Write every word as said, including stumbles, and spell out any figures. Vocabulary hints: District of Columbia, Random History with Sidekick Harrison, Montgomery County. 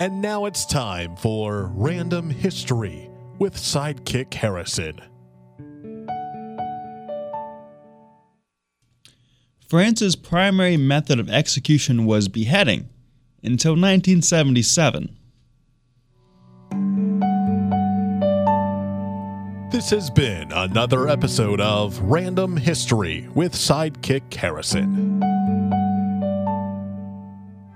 And now it's time for Random History with Sidekick Harrison. France's primary method of execution was beheading, until nineteen seventy-seven. This has been another episode of Random History with Sidekick Harrison.